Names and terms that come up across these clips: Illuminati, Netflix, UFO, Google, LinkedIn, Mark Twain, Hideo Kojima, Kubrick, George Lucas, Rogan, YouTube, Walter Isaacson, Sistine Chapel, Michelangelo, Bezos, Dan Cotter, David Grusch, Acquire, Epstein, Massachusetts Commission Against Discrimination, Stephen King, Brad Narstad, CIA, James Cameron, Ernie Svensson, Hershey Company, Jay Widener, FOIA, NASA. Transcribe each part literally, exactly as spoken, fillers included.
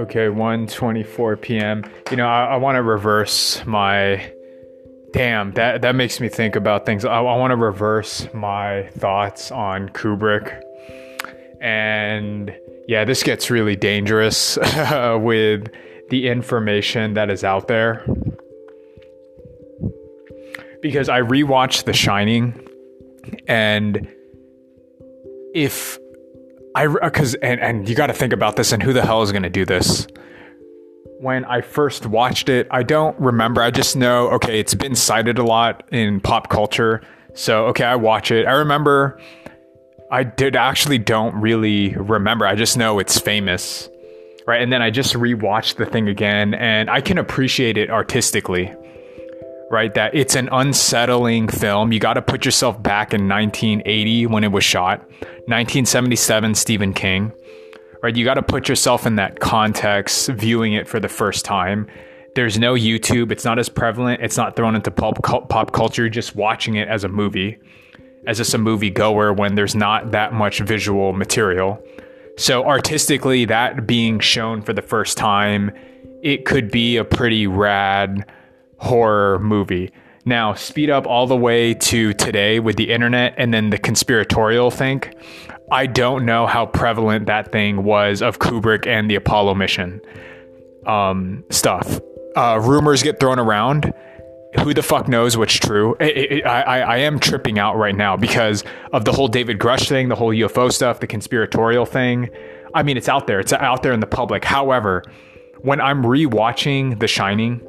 Okay, one twenty-four p.m. You know, I, I want to reverse my... Damn, that, that makes me think about things. I, I want to reverse my thoughts on Kubrick. And yeah, this gets really dangerous uh, with the information that is out there. Because I rewatched The Shining, and if I, because, and, and you got to think about this, and who the hell is going to do this? When I first watched it, I don't remember. I just know, okay, it's been cited a lot in pop culture. So, okay, I watch it. I remember, I did actually don't really remember. I just know it's famous, right? And then I just rewatched the thing again, and I can appreciate it artistically, right? That it's an unsettling film. You got to put yourself back in nineteen eighty when it was shot, nineteen seventy-seven Stephen King. Right, you got to put yourself in that context, viewing it for the first time. There's no YouTube. It's not as prevalent. It's not thrown into pop, pop culture. You're just watching it as a movie, as just a movie goer when there's not that much visual material. So artistically, that being shown for the first time, it could be a pretty rad horror movie. Now, speed up all the way to today with the internet and then the conspiratorial think. I don't know how prevalent that thing was of Kubrick and the Apollo mission um, stuff. Uh, rumors get thrown around. Who the fuck knows what's true? It, it, I, I am tripping out right now because of the whole David Grusch thing, the whole U F O stuff, the conspiratorial thing. I mean, it's out there. It's out there in the public. However, when I'm rewatching The Shining,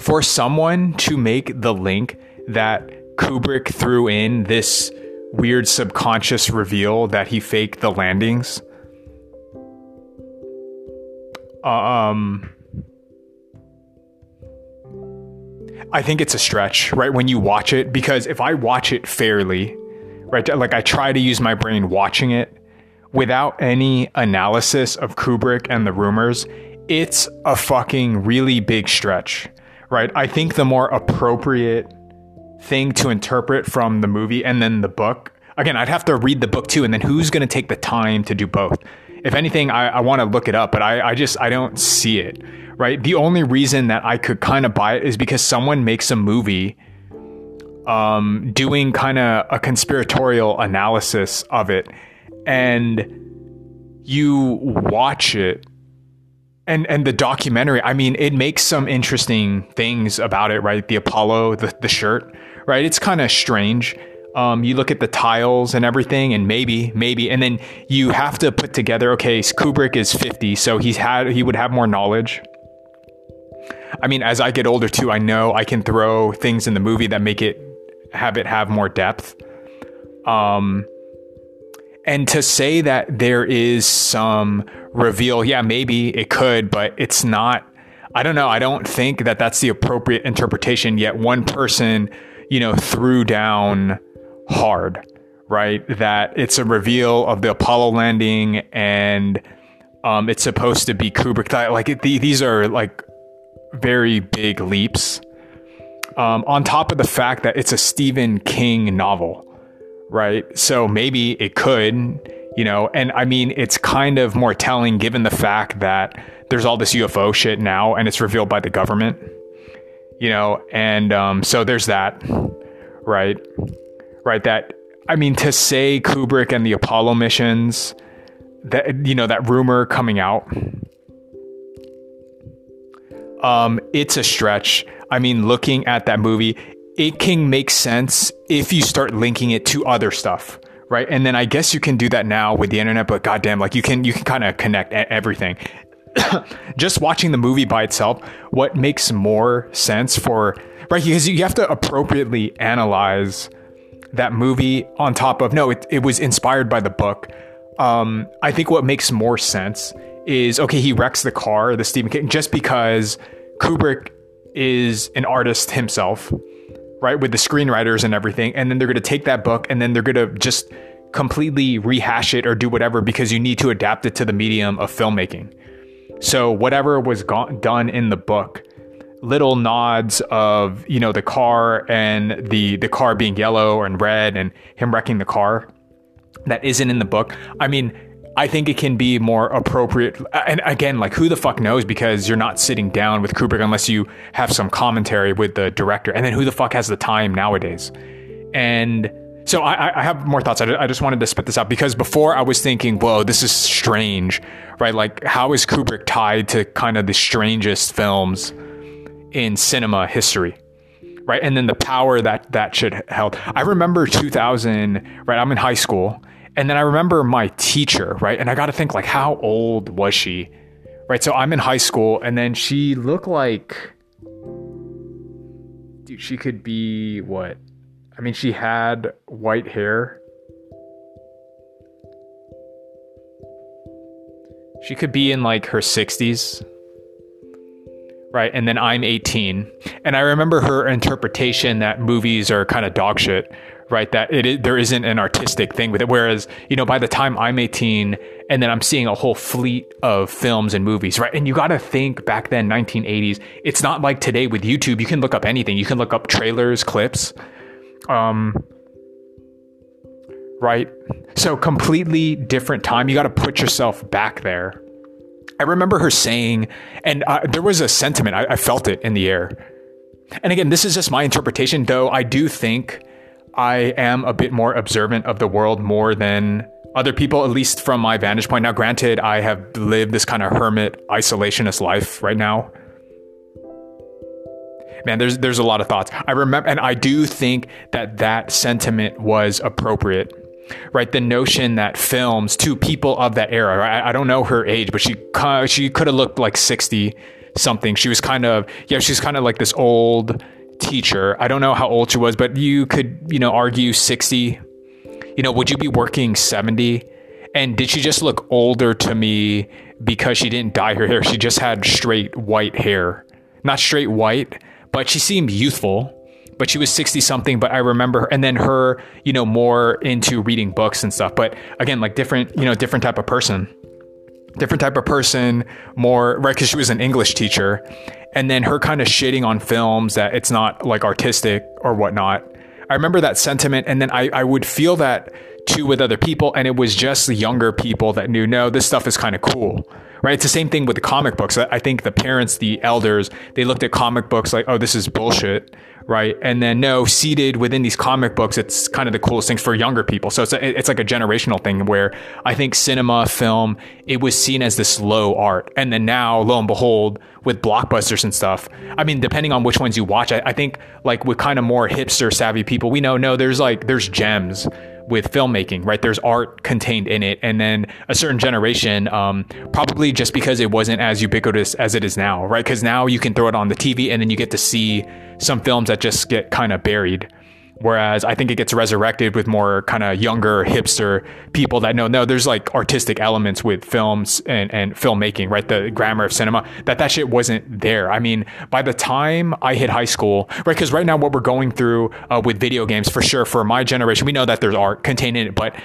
for someone to make the link that Kubrick threw in this weird subconscious reveal that he faked the landings. Um, I think it's a stretch, right? When you watch it, because if I watch it fairly, right? Like I try to use my brain watching it without any analysis of Kubrick and the rumors, it's a fucking really big stretch, right? I think the more appropriate thing to interpret from the movie and then the book, again, I'd have to read the book too, and then who's going to take the time to do both? If anything, I, I want to look it up, but I, I just I don't see it, right? The only reason that I could kind of buy it is because someone makes a movie um, doing kind of a conspiratorial analysis of it, and you watch it. And and the documentary, I mean, it makes some interesting things about it, right? The Apollo, the, the shirt, right? It's kind of strange. Um, you look at the tiles and everything, and maybe, maybe, and then you have to put together, okay, Kubrick is fifty, so he's had he would have more knowledge. I mean, as I get older too, I know I can throw things in the movie that make it, have it have more depth. Um, and to say that there is some reveal, yeah, maybe it could, but it's not, I don't know. I don't think that that's the appropriate interpretation, yet one person, you know, threw down hard, right? That it's a reveal of the Apollo landing and um, it's supposed to be Kubrick. Like it, the, these are like very big leaps um, on top of the fact that it's a Stephen King novel, right? So maybe it could. You know, and I mean, it's kind of more telling given the fact that there's all this U F O shit now and it's revealed by the government, you know, and um, so there's that, right? Right. That, I mean, to say Kubrick and the Apollo missions, that, you know, that rumor coming out, um, it's a stretch. I mean, looking at that movie, it can make sense if you start linking it to other stuff. Right. And then I guess you can do that now with the internet, but goddamn, like you can you can kind of connect everything. Just watching the movie by itself, what makes more sense for, right? Because you have to appropriately analyze that movie on top of, no, it, it was inspired by the book. Um, I think what makes more sense is, okay, he wrecks the car, the Stephen King, just because Kubrick is an artist himself. Right, with the screenwriters and everything, and then they're going to take that book and then they're going to just completely rehash it or do whatever, because you need to adapt it to the medium of filmmaking. So whatever was go- done in the book, little nods of, you know, the car and the the car being yellow and red and him wrecking the car, that isn't in the book. I mean, I think it can be more appropriate. And again, like, who the fuck knows? Because you're not sitting down with Kubrick unless you have some commentary with the director. And then who the fuck has the time nowadays? And so I, I have more thoughts. I just wanted to spit this out because before I was thinking, whoa, this is strange, right? Like, how is Kubrick tied to kind of the strangest films in cinema history? Right. And then the power that that should held. I remember two thousand, right? I'm in high school. And then I remember my teacher, right? And I got to think, like, how old was she? Right. So I'm in high school, and then she looked like, dude, she could be what? I mean, she had white hair. She could be in like her sixties. Right. And then I'm eighteen. And I remember her interpretation that movies are kind of dog shit, right? That it is, there isn't an artistic thing with it. Whereas, you know, by the time I'm eighteen, and then I'm seeing a whole fleet of films and movies, right? And you got to think back then, nineteen eighties, it's not like today with YouTube. You can look up anything. You can look up trailers, clips. Um, right. So completely different time. You got to put yourself back there. I remember her saying, and uh, there was a sentiment, I, I felt it in the air. And again, this is just my interpretation, though I do think I am a bit more observant of the world more than other people, at least from my vantage point. Now, granted, I have lived this kind of hermit, isolationist life right now. Man, there's there's a lot of thoughts. I remember, and I do think that that sentiment was appropriate. Right, the notion that films to people of that era, right? I don't know her age, but she she could have looked like sixty something. She was kind of, yeah, she's kind of like this old teacher. I don't know how old she was, but you could, you know, argue sixty. You know, would you be working seventy? And did she just look older to me because she didn't dye her hair? She just had straight white hair. Not straight white, but she seemed youthful. But she was sixty something, but I remember her, and then her, you know, more into reading books and stuff. But again, like different, you know, different type of person, different type of person more, right? Cause she was an English teacher, and then her kind of shitting on films that it's not like artistic or whatnot. I remember that sentiment. And then I, I would feel that too with other people. And it was just the younger people that knew, no, this stuff is kind of cool. Right. It's the same thing with the comic books. I think the parents, the elders, they looked at comic books like, oh, this is bullshit. Right. And then no, seated within these comic books, it's kind of the coolest things for younger people. So it's a, it's like a generational thing where I think cinema, film, it was seen as this low art. And then now, lo and behold, with blockbusters and stuff, I mean, depending on which ones you watch, I, I think like with kind of more hipster savvy people, we know, no, there's like there's gems with filmmaking, right? There's art contained in it. And then a certain generation, um, probably just because it wasn't as ubiquitous as it is now, right? Because now you can throw it on the T V and then you get to see some films that just get kind of buried. Whereas I think it gets resurrected with more kind of younger hipster people that know, no, there's like artistic elements with films and, and filmmaking, right? The grammar of cinema, that that shit wasn't there. I mean, by the time I hit high school, right? Because right now what we're going through uh, with video games, for sure, for my generation, we know that there's art contained in it. But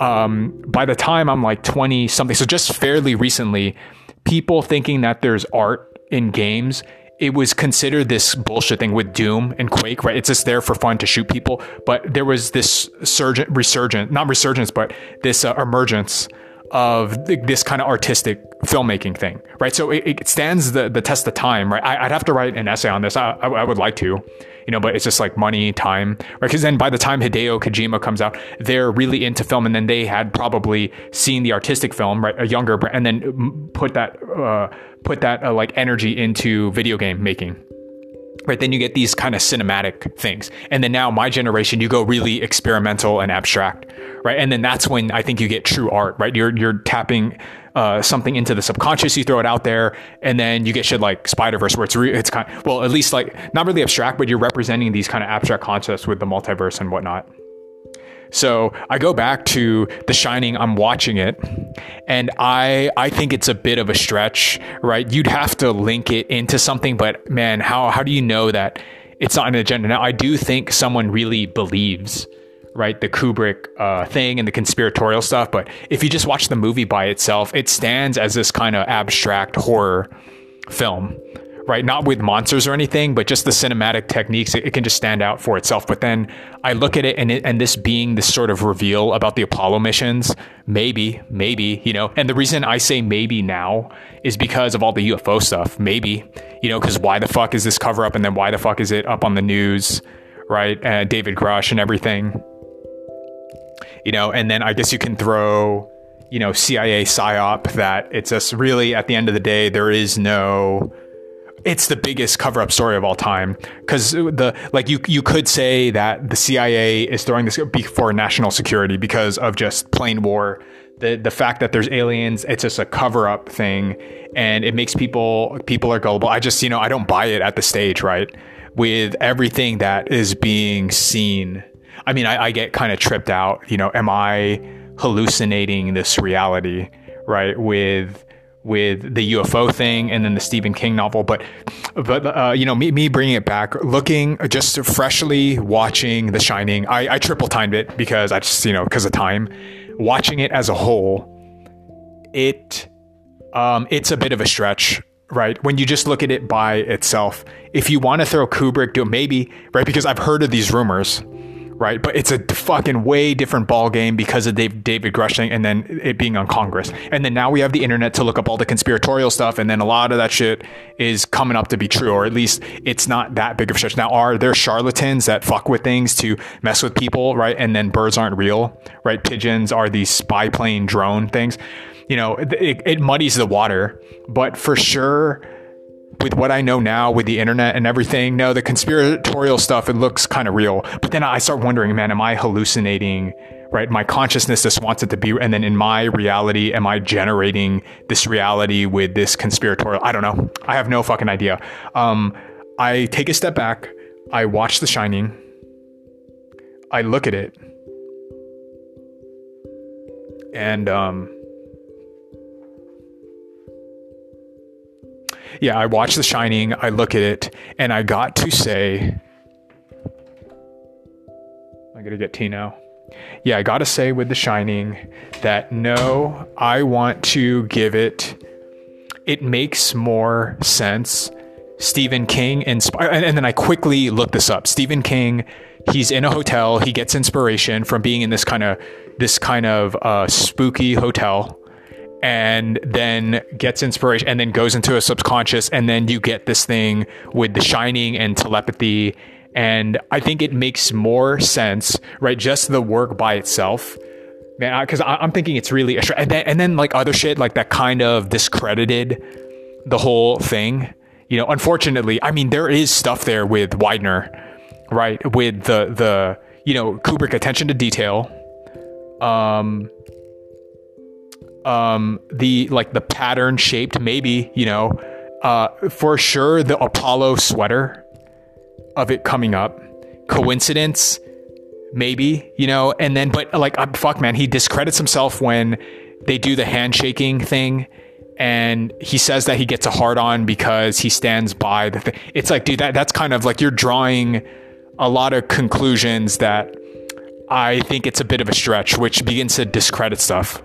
um, by the time I'm like twenty something, so just fairly recently, people thinking that there's art in games, it was considered this bullshit thing with Doom and Quake, right? It's just there for fun to shoot people. But there was this surge, resurgence, not resurgence, but this uh, emergence of this kind of artistic filmmaking thing, right? So it, it stands the, the test of time, right? I, I'd have to write an essay on this. I, I, I would like to, you know, but it's just like money, time, right? Because then by the time Hideo Kojima comes out, they're really into film, and then they had probably seen the artistic film, right? A younger brand, and then put that, uh, put that uh, like energy into video game making. Right, then you get these kind of cinematic things. And then now my generation, you go really experimental and abstract, right? And then that's when I think you get true art, right? You're you're tapping uh, something into the subconscious, you throw it out there, and then you get shit like Spider-Verse, where it's, re- it's kind of, well, at least like, not really abstract, but you're representing these kind of abstract concepts with the multiverse and whatnot. So I go back to The Shining, I'm watching it, and I I think it's a bit of a stretch, right? You'd have to link it into something, but man, how how do you know that it's not an agenda? Now, I do think someone really believes, right, the Kubrick uh, thing and the conspiratorial stuff, but if you just watch the movie by itself, it stands as this kind of abstract horror film. right? Not with monsters or anything, but just the cinematic techniques, it, it can just stand out for itself. But then I look at it and, it, and this being this sort of reveal about the Apollo missions, maybe, maybe, you know, and the reason I say maybe now is because of all the U F O stuff, maybe, you know, because why the fuck is this cover up? And then why the fuck is it up on the news, right? Uh, David Grusch and everything, you know, and then I guess you can throw, you know, C I A psyop that it's just really at the end of the day, there is no, it's the biggest cover up story of all time. Cause the, like you, you could say that the C I A is throwing this for national security because of just plain war. The, the fact that there's aliens, it's just a cover up thing and it makes people, people are gullible. I just, you know, I don't buy it at the stage, right? With everything that is being seen. I mean, I, I get kind of tripped out, you know, am I hallucinating this reality, right? With, with the U F O thing and then the Stephen King novel. But, but, uh, you know, me, me bringing it back, looking, just freshly watching The Shining. I, I triple timed it because I just, you know, because of time. Watching it as a whole, it, um, it's a bit of a stretch, right? When you just look at it by itself. If you want to throw Kubrick, do it maybe, right? Because I've heard of these rumors, right? But it's a fucking way different ball game because of David Grusch and then it being on Congress. And then now we have the internet to look up all the conspiratorial stuff. And then a lot of that shit is coming up to be true, or at least it's not that big of a stretch. Now, are there charlatans that fuck with things to mess with people, right? And then birds aren't real, right? Pigeons are these spy plane drone things. You know, it, it muddies the water, but for sure, with what I know now with the internet and everything, no, the conspiratorial stuff, it looks kind of real. But then I start wondering, man, am I hallucinating, right? My consciousness just wants it to be. And then in my reality, am I generating this reality with this conspiratorial? I don't know. I have no fucking idea. Um, I take a step back. I watch The Shining. I look at it. And, um, yeah, I watched The Shining, I look at it, and I got to say, I'm going to get tea now. Yeah, I got to say with The Shining that no, I want to give it, it makes more sense. Stephen King, inspi- and, and then I quickly looked this up. Stephen King, he's in a hotel, he gets inspiration from being in this kind of, this kind of uh, spooky hotel. And then gets inspiration and then goes into a subconscious. And then you get this thing with The Shining and telepathy. And I think it makes more sense, right? Just the work by itself. Man, because I'm thinking it's really... And then, and then like other shit, like that kind of discredited the whole thing. You know, unfortunately, I mean, there is stuff there with Widener, right? With the, the you know, Kubrick attention to detail. Um... Um, the, like the pattern shaped, maybe, you know, uh, for sure the Apollo sweater of it coming up, coincidence, maybe, you know, and then, but like, uh, fuck man, he discredits himself when they do the handshaking thing. And he says that he gets a hard on because he stands by the thing. It's like, dude, that that's kind of like, you're drawing a lot of conclusions that I think it's a bit of a stretch, which begins to discredit stuff.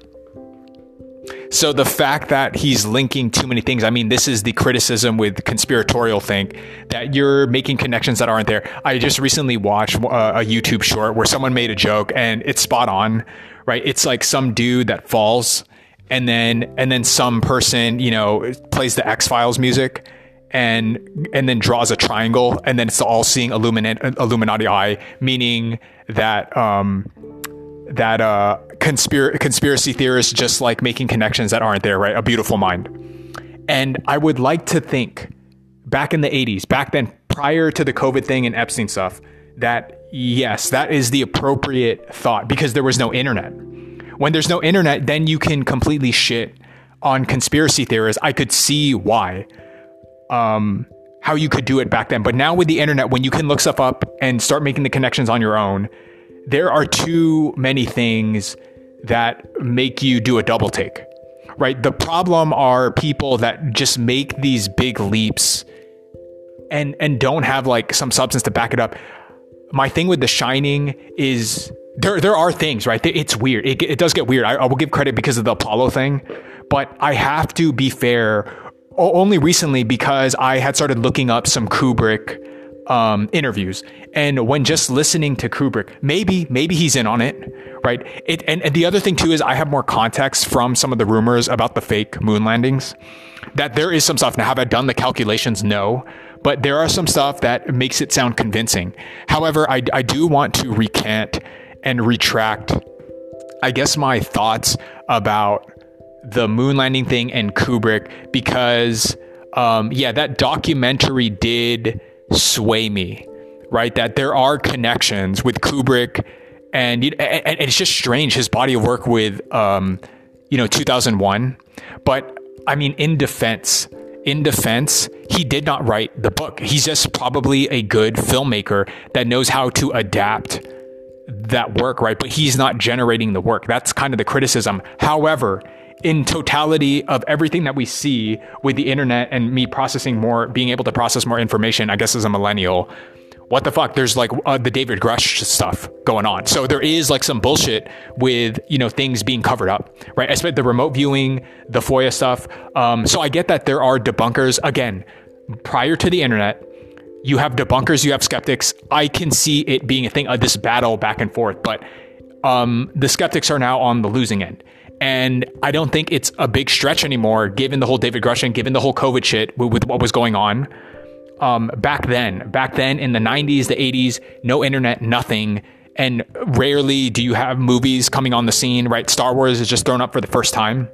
So the fact that he's linking too many things, I mean, this is the criticism with conspiratorial thing, that you're making connections that aren't there. I just recently watched a, a YouTube short where someone made a joke and it's spot on, right? It's like some dude that falls and then, and then some person, you know, plays the X-Files music and, and then draws a triangle and then it's the all-seeing Illuminati, Illuminati eye, meaning that, um, that uh conspir- conspiracy theorists just like making connections that aren't there, right? A Beautiful Mind. And I would like to think back in the eighties, back then prior to the COVID thing and Epstein stuff, that yes, that is the appropriate thought because there was no internet. When there's no internet, then you can completely shit on conspiracy theorists. I could see why, um, how you could do it back then. But now with the internet, when you can look stuff up and start making the connections on your own, there are too many things that make you do a double take, right? The problem are people that just make these big leaps and, and don't have like some substance to back it up. My thing with The Shining is there, there are things, right? It's weird. It, it does get weird. I, I will give credit because of the Apollo thing, but I have to be fair only recently because I had started looking up some Kubrick um, interviews. And when just listening to Kubrick, maybe, maybe he's in on it, right? It, and, and the other thing too is I have more context from some of the rumors about the fake moon landings, that there is some stuff. Now, have I done the calculations? No, but there are some stuff that makes it sound convincing. However, I, I do want to recant and retract, I guess, my thoughts about the moon landing thing and Kubrick, because, um, yeah, that documentary did sway me, right? That there are connections with Kubrick, and, and, and it's just strange, his body of work with, um, you know, two thousand one. But I mean, in defense, in defense, he did not write the book. He's just probably a good filmmaker that knows how to adapt that work, right? But he's not generating the work. That's kind of the criticism. However, in totality of everything that we see with the internet and me processing more, being able to process more information, I guess as a millennial, what the fuck? There's like uh, the David Grusch stuff going on. So there is like some bullshit with, you know, things being covered up, right? I spent the remote viewing, the FOIA stuff. Um, so I get that there are debunkers. Again, prior to the internet, you have debunkers, you have skeptics. I can see it being a thing, uh, this battle back and forth, but um, the skeptics are now on the losing end. And I don't think it's a big stretch anymore, given the whole David Grusch, given the whole COVID shit with, with what was going on um, back then. Back then in the nineties, the eighties, no internet, nothing. And rarely do you have movies coming on the scene, right? Star Wars is just thrown up for the first time.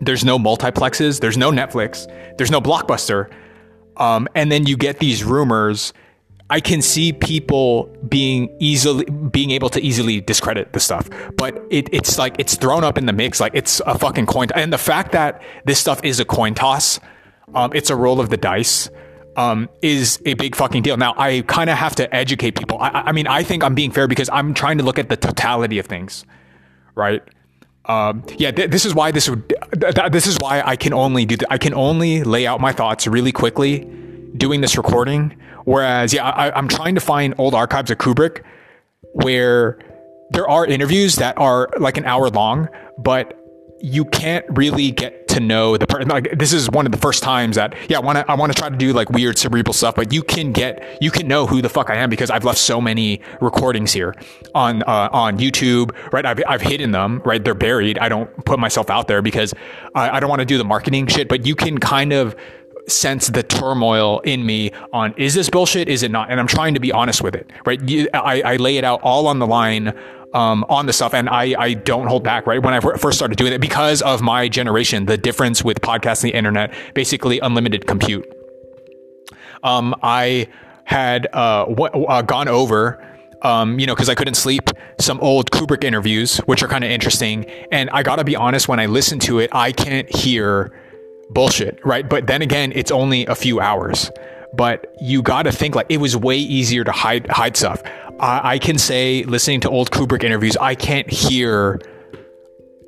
There's no multiplexes. There's no Netflix. There's no Blockbuster. Um, and then you get these rumors. I can see people being easily being able to easily discredit the stuff, but it, it's like it's thrown up in the mix, like it's a fucking coin. And the fact that this stuff is a coin toss, um, it's a roll of the dice, um, is a big fucking deal. Now I kind of have to educate people. I, I mean, I think I'm being fair because I'm trying to look at the totality of things, right? Um, yeah, th- this is why this would. Th- th- this is why I can only do. Th- I can only lay out my thoughts really quickly, doing this recording. Whereas, yeah, I- I'm trying to find old archives of Kubrick, where there are interviews that are like an hour long, but you can't really get to know the person. Like, this is one of the first times that yeah, I want to. I want to try to do like weird cerebral stuff, but you can get you can know who the fuck I am because I've left so many recordings here on uh, on YouTube, right? I've I've hidden them, right? They're buried. I don't put myself out there because I, I don't want to do the marketing shit. But you can kind of sense the turmoil in me on, is this bullshit? Is it not? And I'm trying to be honest with it, right? You, I, I lay it out all on the line, um, on the stuff. And I, I don't hold back, right? When I first started doing it, because of my generation, the difference with podcasting, the internet, basically unlimited compute. Um, I had, uh, w- uh gone over, um, you know, cause I couldn't sleep, some old Kubrick interviews, which are kind of interesting. And I gotta be honest, when I listen to it, I can't hear bullshit, right? But then again, it's only a few hours, but you got to think like it was way easier to hide, hide stuff. I, I can say listening to old Kubrick interviews, I can't hear,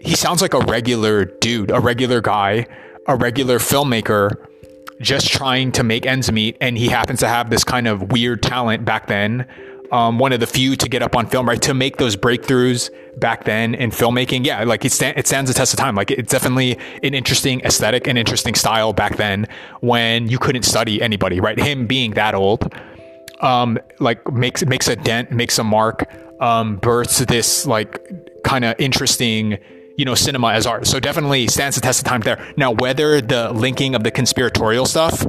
he sounds like a regular dude, a regular guy, a regular filmmaker, just trying to make ends meet. And he happens to have this kind of weird talent back then. Um, one of the few to get up on film, right? To make those breakthroughs back then in filmmaking. Yeah. Like it, stand, it stands the test of time. Like it's definitely an interesting aesthetic and interesting style back then when you couldn't study anybody, right? Him being that old, um, like makes, makes a dent, makes a mark, um, births this like kind of interesting, you know, cinema as art. So definitely stands the test of time there. Now, whether the linking of the conspiratorial stuff,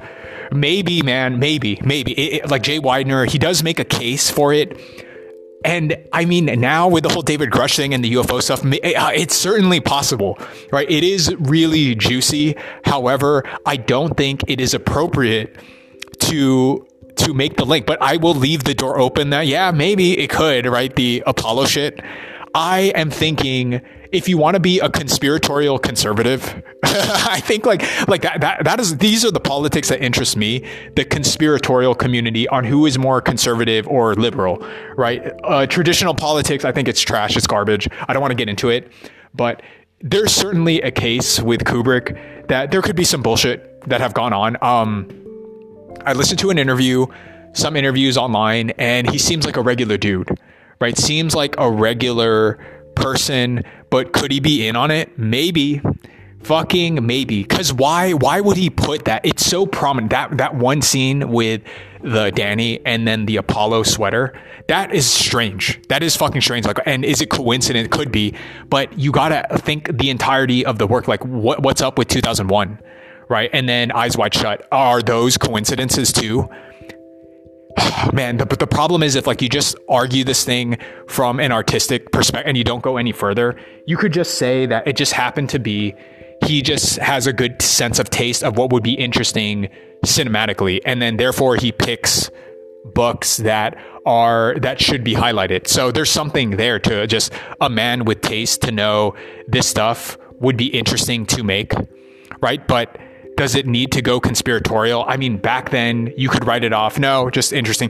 Maybe, man, maybe, maybe. It, it, like Jay Widener, he does make a case for it. And I mean, now with the whole David Grusch thing and the U F O stuff, it, uh, it's certainly possible, right? It is really juicy. However, I don't think it is appropriate to to make the link. But I will leave the door open that, yeah, maybe it could, right? The Apollo shit. I am thinking, if you want to be a conspiratorial conservative, I think like like that, that that is these are the politics that interest me, the conspiratorial community on who is more conservative or liberal, right? Uh, traditional politics, I think it's trash, it's garbage. I don't want to get into it, but there's certainly a case with Kubrick that there could be some bullshit that have gone on. Um, I listened to an interview, some interviews online, and he seems like a regular dude, right? Seems like a regular person, but could he be in on it? Maybe, Fucking maybe. Because why why would he put that? It's so prominent. That that one scene with the Danny and then the Apollo sweater, that is strange. That is fucking strange. Like, and is it coincidence? Could be. But you gotta think the entirety of the work. Like, what what's up with two thousand one, right? And then Eyes Wide Shut. Are those coincidences too? Man, the, but the problem is, if like you just argue this thing from an artistic perspective and you don't go any further, you could just say that it just happened to be he just has a good sense of taste of what would be interesting cinematically, and then therefore he picks books that are that should be highlighted. So there's something there to just a man with taste to know this stuff would be interesting to make, right? But does it need to go conspiratorial? I mean, back then you could write it off. No, just interesting.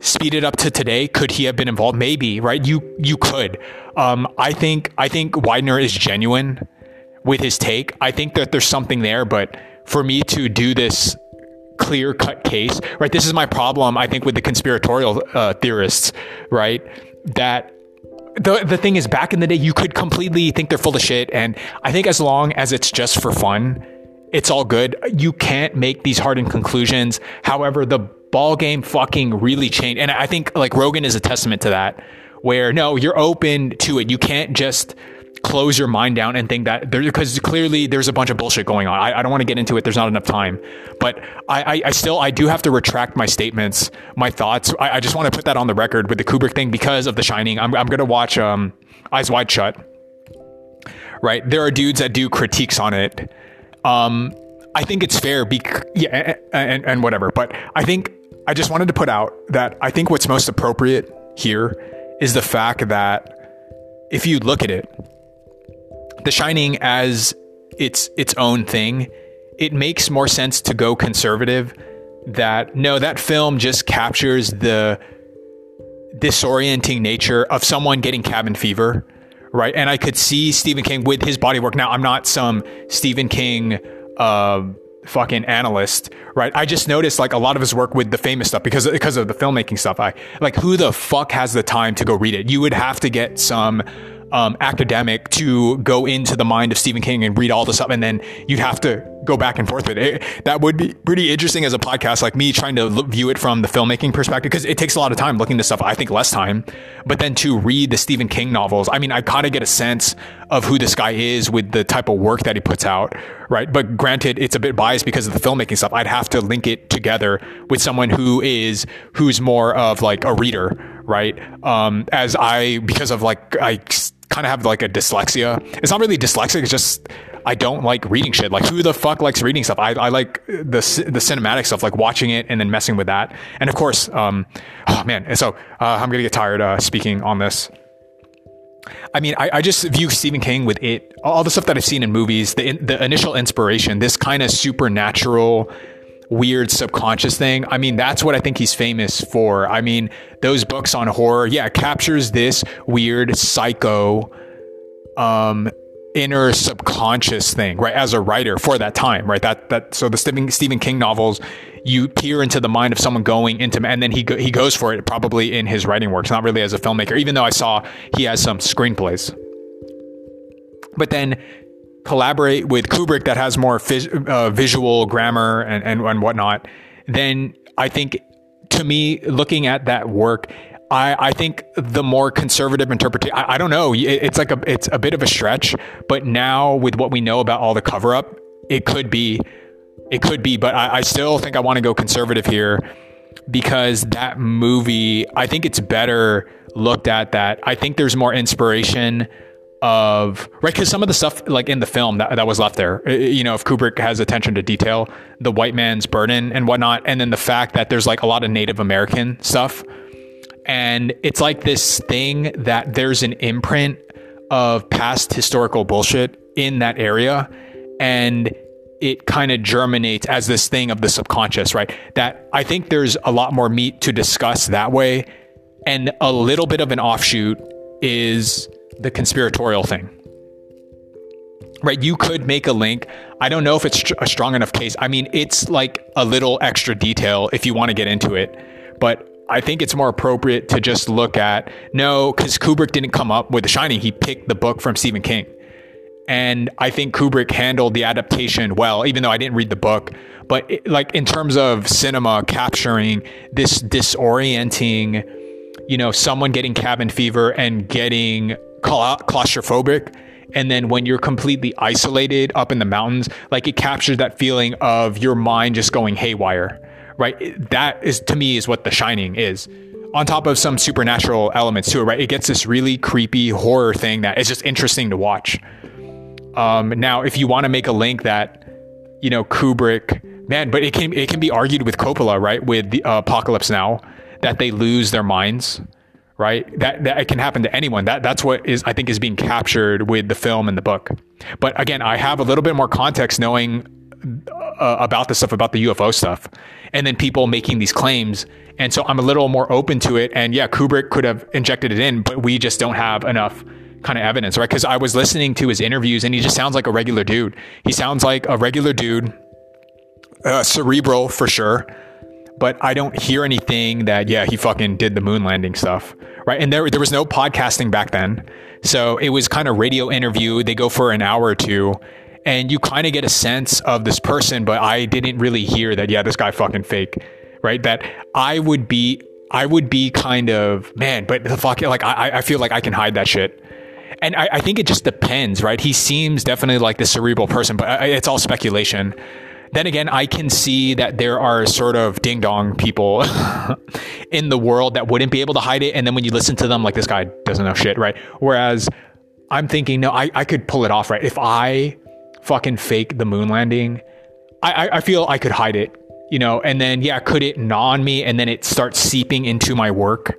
Speed it up to today. Could he have been involved? Maybe, right? You you could. Um, I think I think Widener is genuine with his take. I think that there's something there, but for me to do this clear-cut case, right? This is my problem, I think, with the conspiratorial uh, theorists, right? That the the thing is, back in the day, you could completely think they're full of shit, and I think as long as it's just for fun, it's all good. You can't make these hardened conclusions. However, the ball game fucking really changed. And I think like Rogan is a testament to that, where no, you're open to it. You can't just close your mind down and think that there, because clearly there's a bunch of bullshit going on. I, I don't want to get into it. There's not enough time, but I, I, I still, I do have to retract my statements, my thoughts. I, I just want to put that on the record with the Kubrick thing because of The Shining. I'm, I'm going to watch um, Eyes Wide Shut, right? There are dudes that do critiques on it. Um, I think it's fair, be yeah, and, and whatever. But I think I just wanted to put out that I think what's most appropriate here is the fact that if you look at it, The Shining as its its own thing, it makes more sense to go conservative. That no, that film just captures the disorienting nature of someone getting cabin fever. Right. And I could see Stephen King with his body work. Now, I'm not some Stephen King uh, fucking analyst. Right. I just noticed like a lot of his work with the famous stuff because, because of the filmmaking stuff. I like who the fuck has the time to go read it? You would have to get some um, academic to go into the mind of Stephen King and read all this up. And then you'd have to go back and forth with it. That would be pretty interesting as a podcast, like me trying to look, view it from the filmmaking perspective, because it takes a lot of time looking this stuff. I think less time, but then to read the Stephen King novels, I mean, I kind of get a sense of who this guy is with the type of work that he puts out, right? But granted, it's a bit biased because of the filmmaking stuff. I'd have to link it together with someone who is who's more of like a reader, right? Um, as I because of like I kind of have like a dyslexia. It's not really dyslexic. It's just I don't like reading shit. Like who the fuck likes reading stuff? I, I like the the cinematic stuff, like watching it and then messing with that. And of course, um, oh man. And so uh, I'm going to get tired uh, speaking on this. I mean, I, I just view Stephen King with it, all the stuff that I've seen in movies, the, the initial inspiration, this kind of supernatural, weird subconscious thing. I mean, that's what I think he's famous for. I mean, those books on horror, yeah, it captures this weird psycho, um, inner subconscious thing, right? As a writer for that time, right? That, that, so the Stephen, Stephen King novels, you peer into the mind of someone going into, and then he, go, he goes for it probably in his writing works, not really as a filmmaker, even though I saw he has some screenplays, but then collaborate with Kubrick that has more phys, uh, visual grammar and, and, and whatnot. Then I think to me, looking at that work, I, I think the more conservative interpretation, I, I don't know, it, it's like a, it's a bit of a stretch, but now with what we know about all the cover up, it could be, it could be, but I, I still think I want to go conservative here because that movie, I think it's better looked at that. I think there's more inspiration of, right? Cause some of the stuff like in the film that, that was left there, you know, if Kubrick has attention to detail, the white man's burden and whatnot. And then the fact that there's like a lot of Native American stuff. And it's like this thing that there's an imprint of past historical bullshit in that area. And it kind of germinates as this thing of the subconscious, right? That I think there's a lot more meat to discuss that way. And a little bit of an offshoot is the conspiratorial thing, right? You could make a link. I don't know if it's a strong enough case. I mean, it's like a little extra detail if you want to get into it, but I think it's more appropriate to just look at, no, because Kubrick didn't come up with The Shining. He picked the book from Stephen King. And I think Kubrick handled the adaptation well, even though I didn't read the book. But it, like in terms of cinema capturing this disorienting, you know, someone getting cabin fever and getting cla- claustrophobic. And then when you're completely isolated up in the mountains, like it captures that feeling of your mind just going haywire, right? That is, to me, is what The Shining is. On top of some supernatural elements to it, right? It gets this really creepy horror thing that is just interesting to watch. Um, now, if you want to make a link that, you know, Kubrick, man, but it can it can be argued with Coppola, right? With the, uh, Apocalypse Now, that they lose their minds, right? That that it can happen to anyone. That that's what is I think is being captured with the film and the book. But again, I have a little bit more context knowing uh, about the stuff, about the U F O stuff, and then people making these claims. And so I'm a little more open to it. And yeah, Kubrick could have injected it in, but we just don't have enough kind of evidence, right? Because I was listening to his interviews and he just sounds like a regular dude. He sounds like a regular dude, uh, cerebral for sure. But I don't hear anything that, yeah, he fucking did the moon landing stuff, right? And there, there was no podcasting back then. So it was kind of radio interview. They go for an hour or two and you kind of get a sense of this person, but I didn't really hear that, yeah, this guy fucking fake. Right. That I would be, I would be kind of, man, but the fuck, like, I, I feel like I can hide that shit. And I, I think it just depends, right? He seems definitely like the cerebral person, but I, it's all speculation. Then again, I can see that there are sort of ding dong people in the world that wouldn't be able to hide it. And then when you listen to them, like, this guy doesn't know shit. Right. Whereas I'm thinking, no, I, I could pull it off. Right. If I fucking fake the moon landing, I, I, I feel I could hide it. You know, and then, yeah, could it gnaw on me and then it starts seeping into my work?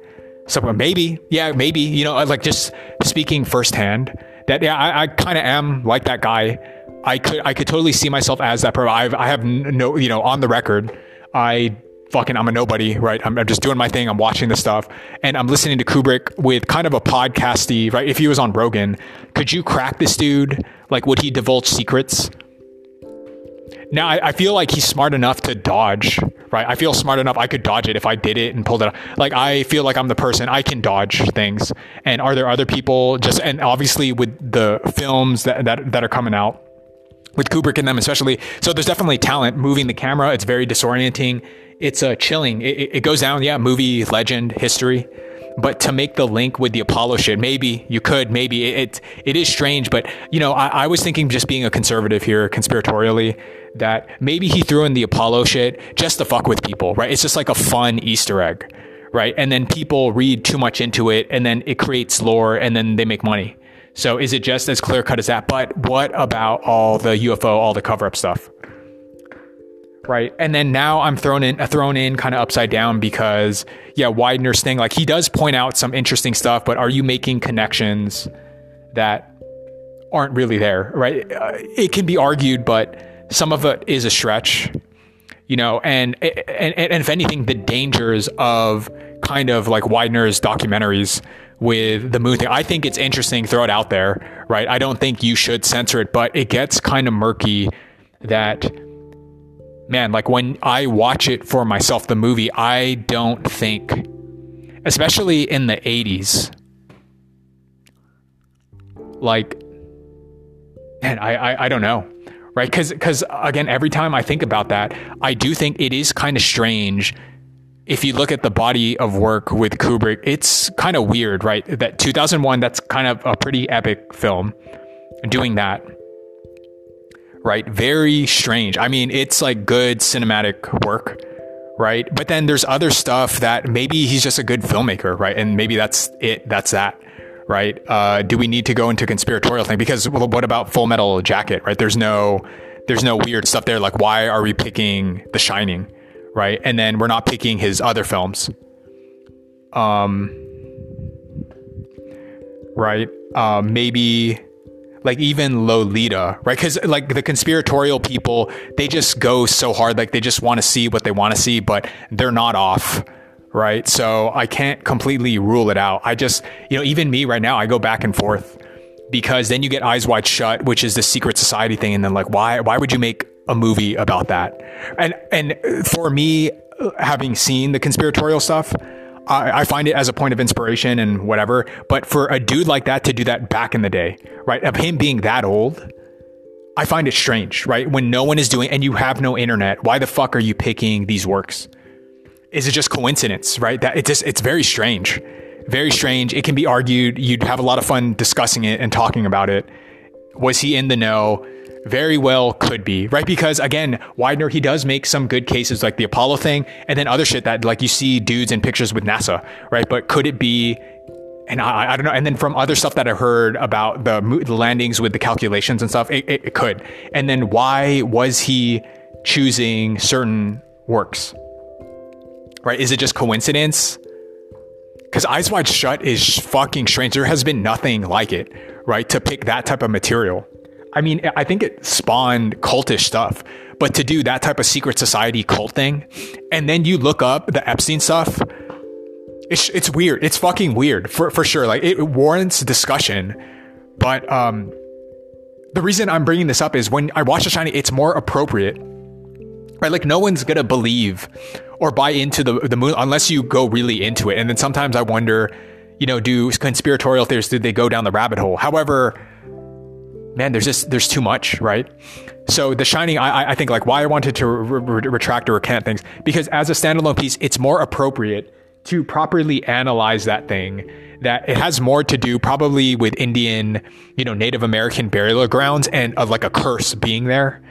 So maybe, yeah, maybe, you know, like just speaking firsthand that, yeah, I, I kind of am like that guy. I could, I could totally see myself as that person. I've, I have no, you know, on the record, I fucking, I'm a nobody, right? I'm, I'm just doing my thing. I'm watching this stuff and I'm listening to Kubrick with kind of a podcasty, right? If he was on Rogan, could you crack this dude? Like, would he divulge secrets? Now, I, I feel like he's smart enough to dodge, right? I feel smart enough. I could dodge it if I did it and pulled it up. Like, I feel like I'm the person. I can dodge things. And are there other people just, and obviously with the films that, that, that are coming out with Kubrick in them, especially. So there's definitely talent moving the camera. It's very disorienting. It's uh, chilling. It, it goes down. Yeah. Movie legend history. But to make the link with the Apollo shit, maybe you could, maybe it, it, it is strange, but you know, I, I was thinking just being a conservative here conspiratorially that maybe he threw in the Apollo shit just to fuck with people, right? It's just like a fun Easter egg, right? And then people read too much into it and then it creates lore and then they make money. So is it just as clear cut as that? But what about all the U F O, all the cover up stuff? Right. And then now I'm thrown in, thrown in kind of upside down because, yeah, Widener's thing, like he does point out some interesting stuff, but are you making connections that aren't really there? Right. Uh, it can be argued, but some of it is a stretch, you know, and, and, and if anything, the dangers of kind of like Widener's documentaries with the moon thing. I think it's interesting. Throw it out there. Right. I don't think you should censor it, but it gets kind of murky that, man, like when I watch it for myself, the movie, I don't think, especially in the eighties, like, man, I, I, I don't know, right? Because, because again, every time I think about that, I do think it is kind of strange. If you look at the body of work with Kubrick, it's kind of weird, right? That two thousand one, that's kind of a pretty epic film, doing that. Right. Very strange. I mean, it's like good cinematic work. Right. But then there's other stuff that maybe he's just a good filmmaker. Right. And maybe that's it. That's that. Right. Uh, do we need to go into conspiratorial thing? Because well, what about Full Metal Jacket? Right. There's no there's no weird stuff there. Like, why are we picking The Shining? Right. And then we're not picking his other films. Um. Right. Uh, maybe. Like even Lolita, right? Because like the conspiratorial people, they just go so hard. Like they just want to see what they want to see, but they're not off, right? So I can't completely rule it out. I just, you know, even me right now, I go back and forth because then you get Eyes Wide Shut, which is the secret society thing. And then like, why, why would you make a movie about that? And, and for me, having seen the conspiratorial stuff, I, I find it as a point of inspiration and whatever. But for a dude like that to do that back in the day, right, of him being that old, I find it strange, right? When no one is doing, and you have no internet, why the fuck are you picking these works? Is it just coincidence, right? That it just, it's very strange, very strange. It can be argued. You'd have a lot of fun discussing it and talking about it. Was he in the know? Very well could be, right? Because again, Widener, he does make some good cases like the Apollo thing and then other shit that like you see dudes in pictures with NASA, right? But could it be, and I, I don't know. And then from other stuff that I heard about the, the landings with the calculations and stuff, it, it, it could. And then why was he choosing certain works, right? Is it just coincidence? Because Eyes Wide Shut is fucking strange. There has been nothing like it, right? To pick that type of material. I mean, I think it spawned cultish stuff, but to do that type of secret society cult thing, and then you look up the Epstein stuff, it's it's weird. It's fucking weird for, for sure. Like it warrants discussion, but um, the reason I'm bringing this up is when I watch The Shining, it's more appropriate, right? Like no one's gonna believe or buy into the the moon unless you go really into it. And then sometimes I wonder, you know, do conspiratorial theories, did they go down the rabbit hole? However, man, there's just, there's too much, right? So The Shining, I, I think like why I wanted to re- re- retract or recant things, because as a standalone piece, it's more appropriate to properly analyze that thing, that it has more to do probably with Indian, you know, Native American burial grounds and uh, like a curse being there.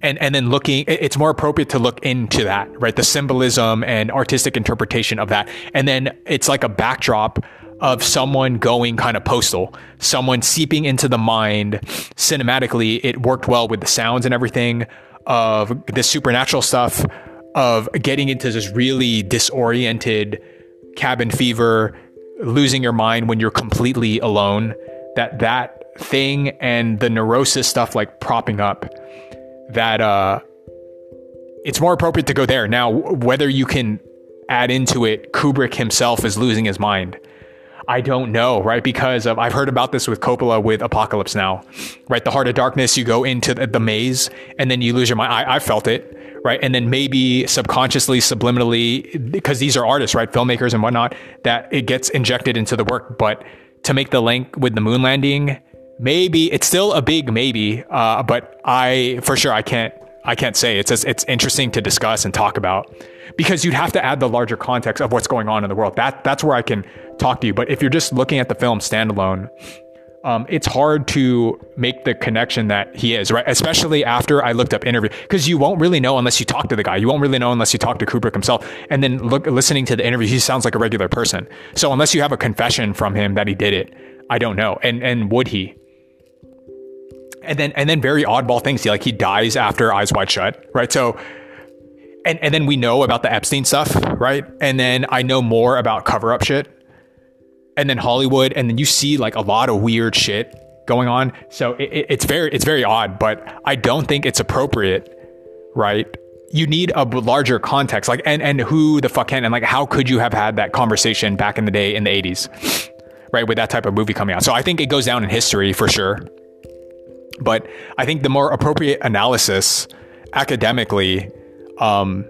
And, and then looking, it's more appropriate to look into that, right? The symbolism and artistic interpretation of that. And then it's like a backdrop of someone going kind of postal, someone seeping into the mind cinematically. It worked well with the sounds and everything of the supernatural stuff, of getting into this really disoriented cabin fever, losing your mind when you're completely alone, that that thing and the neurosis stuff like propping up, that uh, it's more appropriate to go there. Now, whether you can add into it, Kubrick himself is losing his mind, I don't know, right? Because of, I've heard about this with Coppola with Apocalypse Now, right? The Heart of Darkness, you go into the, the maze and then you lose your mind. I, I felt it, right? And then maybe subconsciously, subliminally, because these are artists, right? Filmmakers and whatnot, that it gets injected into the work. But to make the link with the moon landing, maybe it's still a big maybe, uh, but I, for sure, I can't, I can't say. It's just, it's interesting to discuss and talk about, because you'd have to add the larger context of what's going on in the world. That that's where I can talk to you. But if you're just looking at the film standalone, um, it's hard to make the connection that he is, right? Especially after I looked up interview, because you won't really know unless you talk to the guy. You won't really know unless you talk to Kubrick himself. And then look, listening to the interview, he sounds like a regular person. So unless you have a confession from him that he did it, I don't know. And and would he? And then and then very oddball things. He like he dies after Eyes Wide Shut, right? So. And and then we know about the Epstein stuff, right? And then I know more about cover-up shit, and then Hollywood, and then you see like a lot of weird shit going on. So it, it's very it's very odd, but I don't think it's appropriate, right? You need a larger context, like and and who the fuck can, and like how could you have had that conversation back in the day in the eighties, right? With that type of movie coming out, so I think it goes down in history for sure. But I think the more appropriate analysis academically. Um,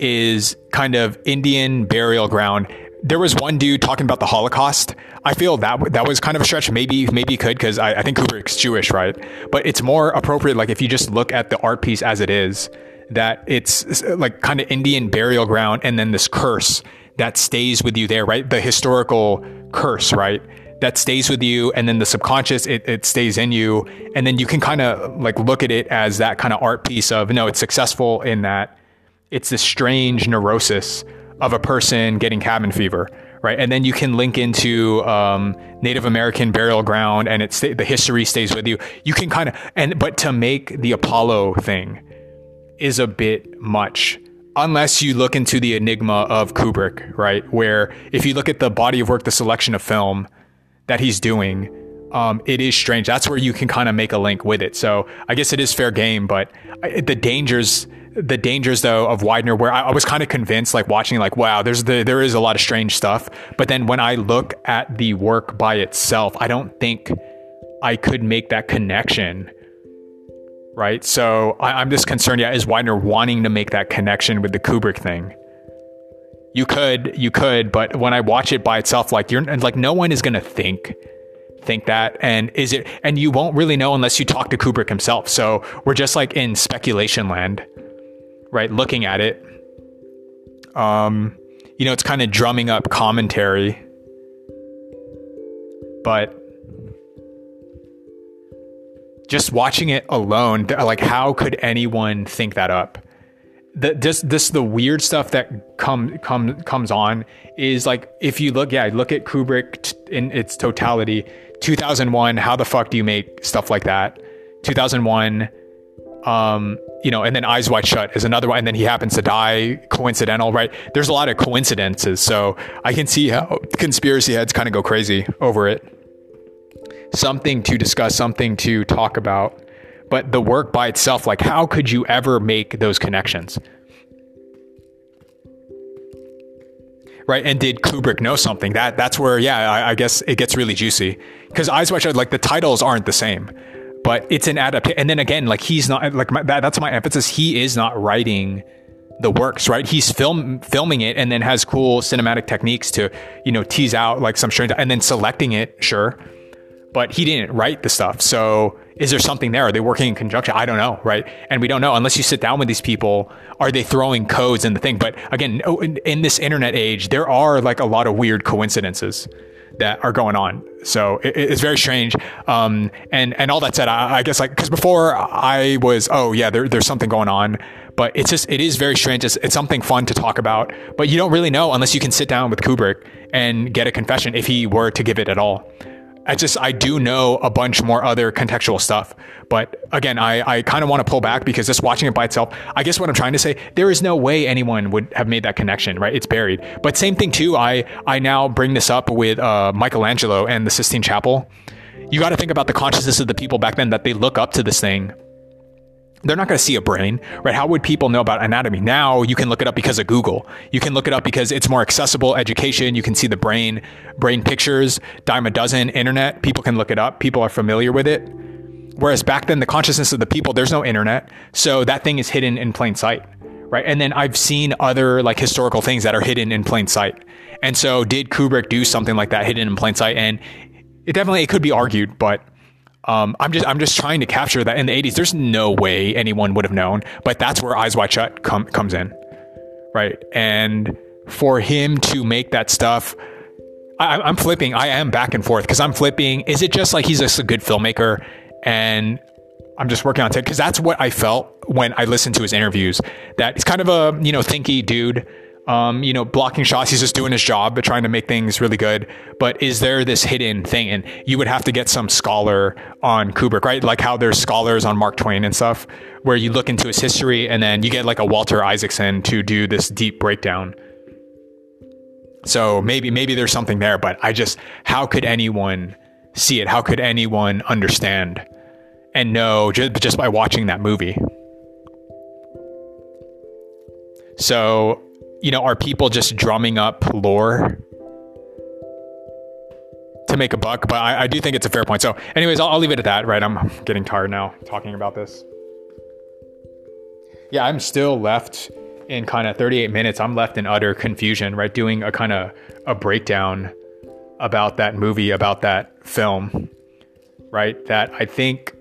is kind of Indian burial ground. There was one dude talking about the Holocaust. I feel that that was kind of a stretch. Maybe, maybe you could, because I, I think Kubrick's Jewish, right? But it's more appropriate, like if you just look at the art piece as it is, that it's, it's like kind of Indian burial ground, and then this curse that stays with you there, right? The historical curse, right? That stays with you, and then the subconscious, it, it stays in you, and then you can kind of like look at it as that kind of art piece of, no, it's successful in that it's this strange neurosis of a person getting cabin fever, right? And then you can link into um, Native American burial ground, and it's the history stays with you. You can kind of and but to make the Apollo thing is a bit much. Unless you look into the enigma of Kubrick, right? Where if you look at the body of work, the selection of film that he's doing, um, it is strange. That's where you can kind of make a link with it. So I guess it is fair game, but I, the dangers, the dangers though of Widener, where I, I was kind of convinced, like watching, like wow, there's the there is a lot of strange stuff. But then when I look at the work by itself, I don't think I could make that connection, right? So I, I'm just concerned. Yeah, is Widener wanting to make that connection with the Kubrick thing? You could, you could, but when I watch it by itself, like you're like, no one is going to think, think that. And is it, and you won't really know unless you talk to Kubrick himself. So we're just like in speculation land, right? Looking at it. Um, you know, it's kind of drumming up commentary, but just watching it alone, like how could anyone think that up? The, this this the weird stuff that come come comes on is like, if you look, yeah, look at Kubrick t- in its totality. two thousand one, how the fuck do you make stuff like that? two thousand one, um, you know, and then Eyes Wide Shut is another one, and then He Happens to Die, coincidental, right? There's a lot of coincidences, so I can see how conspiracy heads kind of go crazy over it. Something to discuss, something to talk about. But the work by itself, like how could you ever make those connections? Right. And did Kubrick know something? That that's where, yeah, I, I guess it gets really juicy, because Eyes Wide Shut, like the titles aren't the same, but it's an adaptation. And then again, like he's not like my, that, that's my emphasis. He is not writing the works, right? He's film filming it and then has cool cinematic techniques to, you know, tease out like some strange, and then selecting it. Sure. But he didn't write the stuff. So is there something there? Are they working in conjunction? I don't know, right? And we don't know unless you sit down with these people. Are they throwing codes in the thing? But again, in this internet age, there are like a lot of weird coincidences that are going on. So it's very strange. Um, and, and all that said, I, I guess like, cause before I was, oh yeah, there, there's something going on, but it's just, it is very strange. It's, it's something fun to talk about, but you don't really know unless you can sit down with Kubrick and get a confession, if he were to give it at all. I just, I do know a bunch more other contextual stuff, but again, I, I kind of want to pull back, because just watching it by itself, I guess what I'm trying to say, there is no way anyone would have made that connection, right? It's buried. But same thing too. I, I now bring this up with uh, Michelangelo and the Sistine Chapel. You got to think about the consciousness of the people back then that they look up to this thing. They're not going to see a brain, right? How would people know about anatomy? Now you can look it up because of Google. You can look it up because it's more accessible education. You can see the brain, brain pictures, dime a dozen, internet. People can look it up. People are familiar with it. Whereas back then, the consciousness of the people, there's no internet. So that thing is hidden in plain sight, right? And then I've seen other like historical things that are hidden in plain sight. And so did Kubrick do something like that, hidden in plain sight? And it definitely, it could be argued, but Um, I'm just I'm just trying to capture that in the eighties. There's no way anyone would have known, but that's where Eyes Wide Shut com- comes in, right? And for him to make that stuff, I, I'm flipping. I am back and forth because I'm flipping. Is it just like he's just a good filmmaker, and I'm just working on it? Because that's what I felt when I listened to his interviews. That he's kind of a you know thinky dude. Um, you know, blocking shots. He's just doing his job, but trying to make things really good. But is there this hidden thing? And you would have to get some scholar on Kubrick, right? Like how there's scholars on Mark Twain and stuff, where you look into his history and then you get like a Walter Isaacson to do this deep breakdown. So maybe, maybe there's something there, but I just, how could anyone see it? How could anyone understand and know just, just by watching that movie? So, you know, are people just drumming up lore to make a buck? But I, I do think it's a fair point. So anyways, I'll, I'll leave it at that, right? I'm getting tired now talking about this. Yeah, I'm still left in kind of thirty-eight minutes. I'm left in utter confusion, right? Doing a kind of a breakdown about that movie, about that film, right? That I think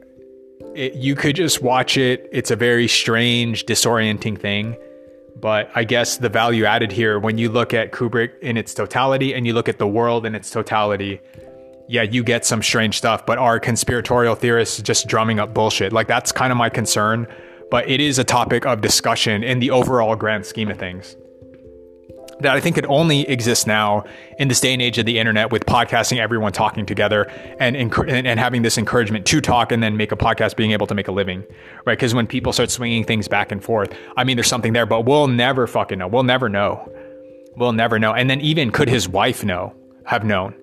it, you could just watch it. It's a very strange, disorienting thing. But I guess the value added here, when you look at Kubrick in its totality and you look at the world in its totality, yeah, you get some strange stuff. But are conspiratorial theorists just drumming up bullshit? Like, that's kind of my concern. But it is a topic of discussion in the overall grand scheme of things that I think could only exist now in this day and age of the internet, with podcasting, everyone talking together and enc- and having this encouragement to talk and then make a podcast, being able to make a living, right? Because when people start swinging things back and forth, I mean, there's something there, but we'll never fucking know. We'll never know. We'll never know. And then even could his wife know, have known,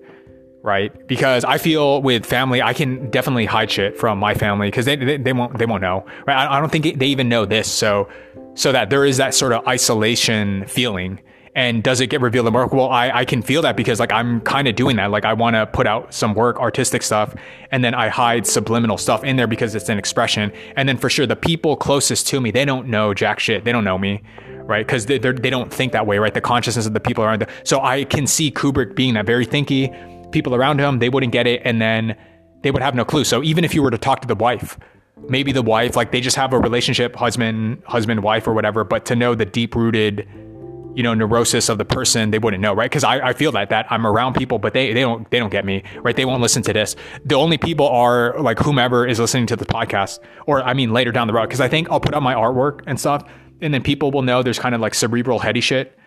right? Because I feel with family, I can definitely hide shit from my family because they, they, they won't they won't know, right? I, I don't think they even know this. So, so that there is that sort of isolation feeling. And does it get revealed in work? Well, I, I can feel that because like I'm kind of doing that. Like I want to put out some work, artistic stuff, and then I hide subliminal stuff in there because it's an expression. And then for sure, the people closest to me, they don't know jack shit. They don't know me, right? Because they they don't think that way, right? The consciousness of the people around them. So I can see Kubrick being that very thinky. People around him, they wouldn't get it, and then they would have no clue. So even if you were to talk to the wife, maybe the wife, like they just have a relationship, husband, husband, wife or whatever, but to know the deep-rooted, you know, neurosis of the person, they wouldn't know, right? Because I, I feel that that I'm around people, but they they don't they don't get me, right? They won't listen to this. The only people are like whomever is listening to the podcast, or I mean later down the road, because I think I'll put out my artwork and stuff, and then people will know there's kind of like cerebral heady shit.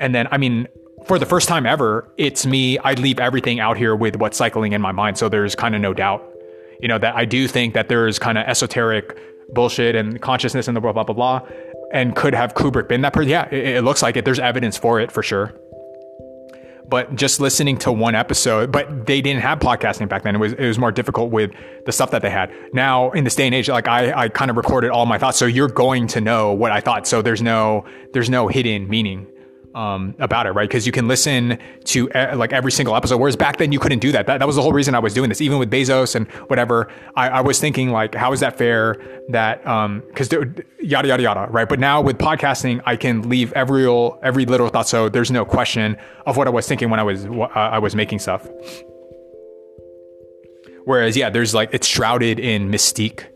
And then I mean, for the first time ever, it's me. I leave everything out here with what's cycling in my mind, so there's kind of no doubt, you know, that I do think that there's kind of esoteric bullshit and consciousness in the world, blah blah blah. And could have Kubrick been that person? Yeah, it, it looks like it. There's evidence for it for sure. But just listening to one episode, but they didn't have podcasting back then. It was it was more difficult with the stuff that they had. Now in this day and age, like I, I kind of recorded all my thoughts, so you're going to know what I thought. So there's no there's no hidden meaning um, about it, right? Because you can listen to e- like every single episode. Whereas back then you couldn't do that. That that was the whole reason I was doing this, even with Bezos and whatever. I, I was thinking like, how is that fair? That um, because yada yada yada, right? But now with podcasting, I can leave every every little thought, so there's no question of what I was thinking when I was uh, I was making stuff. Whereas yeah, there's like it's shrouded in mystique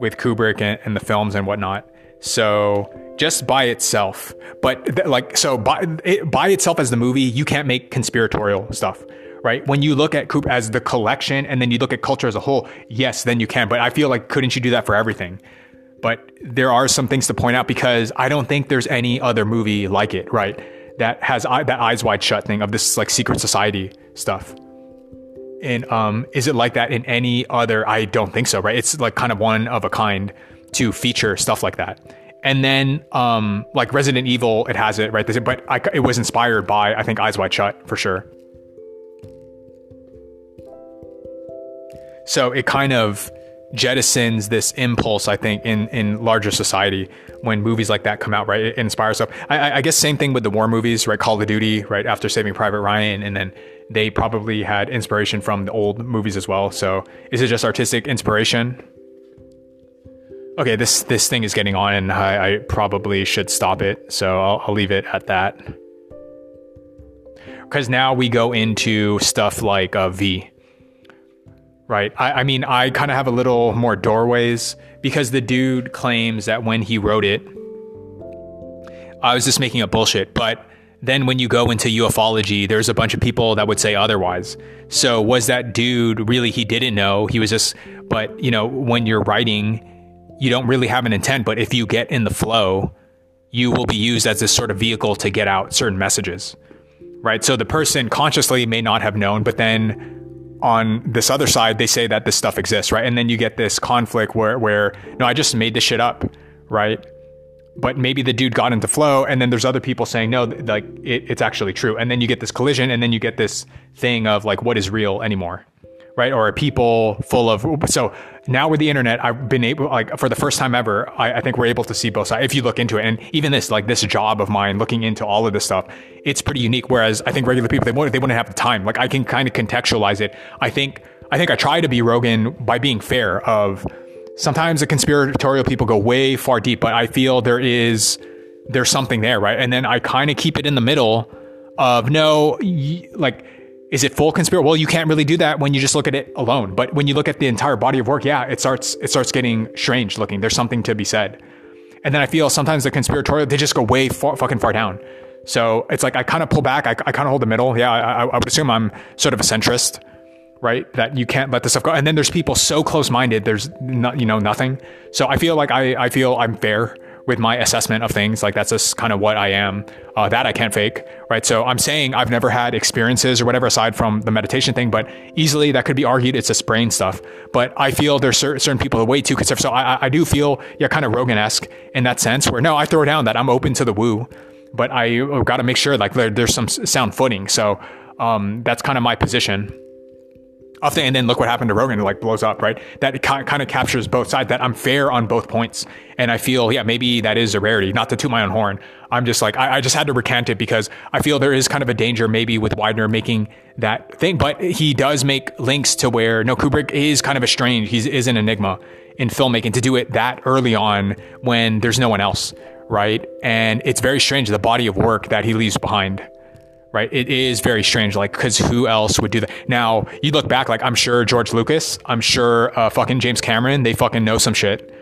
with Kubrick and, and the films and whatnot. So just by itself, but th- like, so by, it, by itself as the movie, you can't make conspiratorial stuff, right? When you look at Kubrick as the collection and then you look at culture as a whole, yes, then you can. But I feel like, couldn't you do that for everything? But there are some things to point out because I don't think there's any other movie like it, right? That has eye, that eyes wide shut thing of this like secret society stuff. And um, is it like that in any other? I don't think so, right? It's like kind of one of a kind to feature stuff like that. And then um, like Resident Evil, it has it, right? But I, it was inspired by, I think, Eyes Wide Shut for sure. So it kind of jettisons this impulse, I think, in, in larger society when movies like that come out, right? It inspires stuff. I, I guess same thing with the war movies, right? Call of Duty, right? After Saving Private Ryan, and then they probably had inspiration from the old movies as well. So is it just artistic inspiration? Okay, this this thing is getting on, and I, I probably should stop it, so I'll, I'll leave it at that. Because now we go into stuff like uh, V, right? I, I mean, I kind of have a little more doorways, because the dude claims that when he wrote it, I was just making up bullshit, but then when you go into ufology, there's a bunch of people that would say otherwise. So was that dude really, he didn't know, he was just, but, you know, when you're writing, you don't really have an intent, but if you get in the flow, you will be used as this sort of vehicle to get out certain messages, right? So the person consciously may not have known, but then on this other side, they say that this stuff exists, right? And then you get this conflict where, where no, I just made this shit up, right? But maybe the dude got into flow, and then there's other people saying, no, like it, it's actually true. And then you get this collision, and then you get this thing of like, what is real anymore? Right? Or are people full of, so now with the internet, I've been able, like for the first time ever, I, I think we're able to see both sides. If you look into it, and even this, like this job of mine, looking into all of this stuff, it's pretty unique. Whereas I think regular people, they wouldn't, they wouldn't have the time. Like I can kind of contextualize it. I think, I think I try to be Rogan by being fair of sometimes the conspiratorial people go way far deep, but I feel there is, there's something there. Right. And then I kind of keep it in the middle of no, like, is it full conspiracy? Well, you can't really do that when you just look at it alone. But when you look at the entire body of work, yeah, it starts it starts getting strange looking. There's something to be said. And then I feel sometimes the conspiratorial, they just go way far, fucking far down. So it's like I kind of pull back. I, I kind of hold the middle. Yeah, I, I would assume I'm sort of a centrist, right? That you can't let this stuff go. And then there's people so close-minded, there's not, you know, nothing. So I feel like I, I feel I'm fair with my assessment of things. Like that's just kind of what I am, uh, that I can't fake, right? So I'm saying I've never had experiences or whatever aside from the meditation thing, but easily that could be argued it's just brain stuff. But I feel there's cer- certain people that are way too concerned. So I, I do feel, yeah, kind of Rogan-esque in that sense where no, I throw down that I'm open to the woo, but I got to make sure like there, there's some sound footing. So um, that's kind of my position off the, and then look what happened to Rogan. It like blows up, right? That it kind of captures both sides, that I'm fair on both points. And I feel, yeah, maybe that is a rarity, not to toot my own horn. I'm just like, I, I just had to recant it because I feel there is kind of a danger maybe with Widener making that thing, but he does make links to where, no, Kubrick is kind of estranged. He is an enigma in filmmaking to do it that early on when there's no one else, right? And it's very strange, the body of work that he leaves behind. Right. It is very strange, like, because who else would do that? Now, you look back, like, I'm sure George Lucas, I'm sure uh, fucking James Cameron, they fucking know some shit.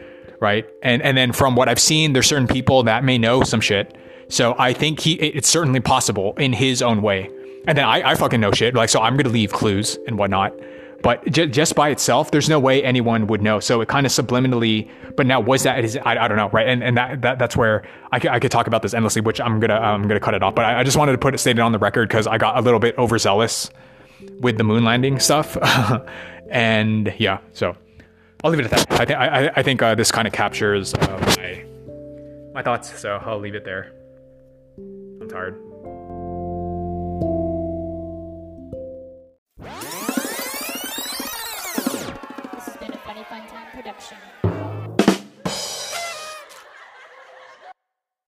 Right. And and then from what I've seen, there's certain people that may know some shit. So I think he it, it's certainly possible in his own way. And then I, I fucking know shit. Like, so I'm going to leave clues and whatnot. But j- just by itself, there's no way anyone would know. So it kind of subliminally. But now, was that his, I, I don't know. Right. And and that, that that's where I, c- I could talk about this endlessly, which I'm going to I'm going to cut it off. But I, I just wanted to put it stated on the record because I got a little bit overzealous with the moon landing stuff. And yeah, so I'll leave it at that. I, th- I, I think uh, this kind of captures uh, my, my thoughts. So I'll leave it there. I'm tired.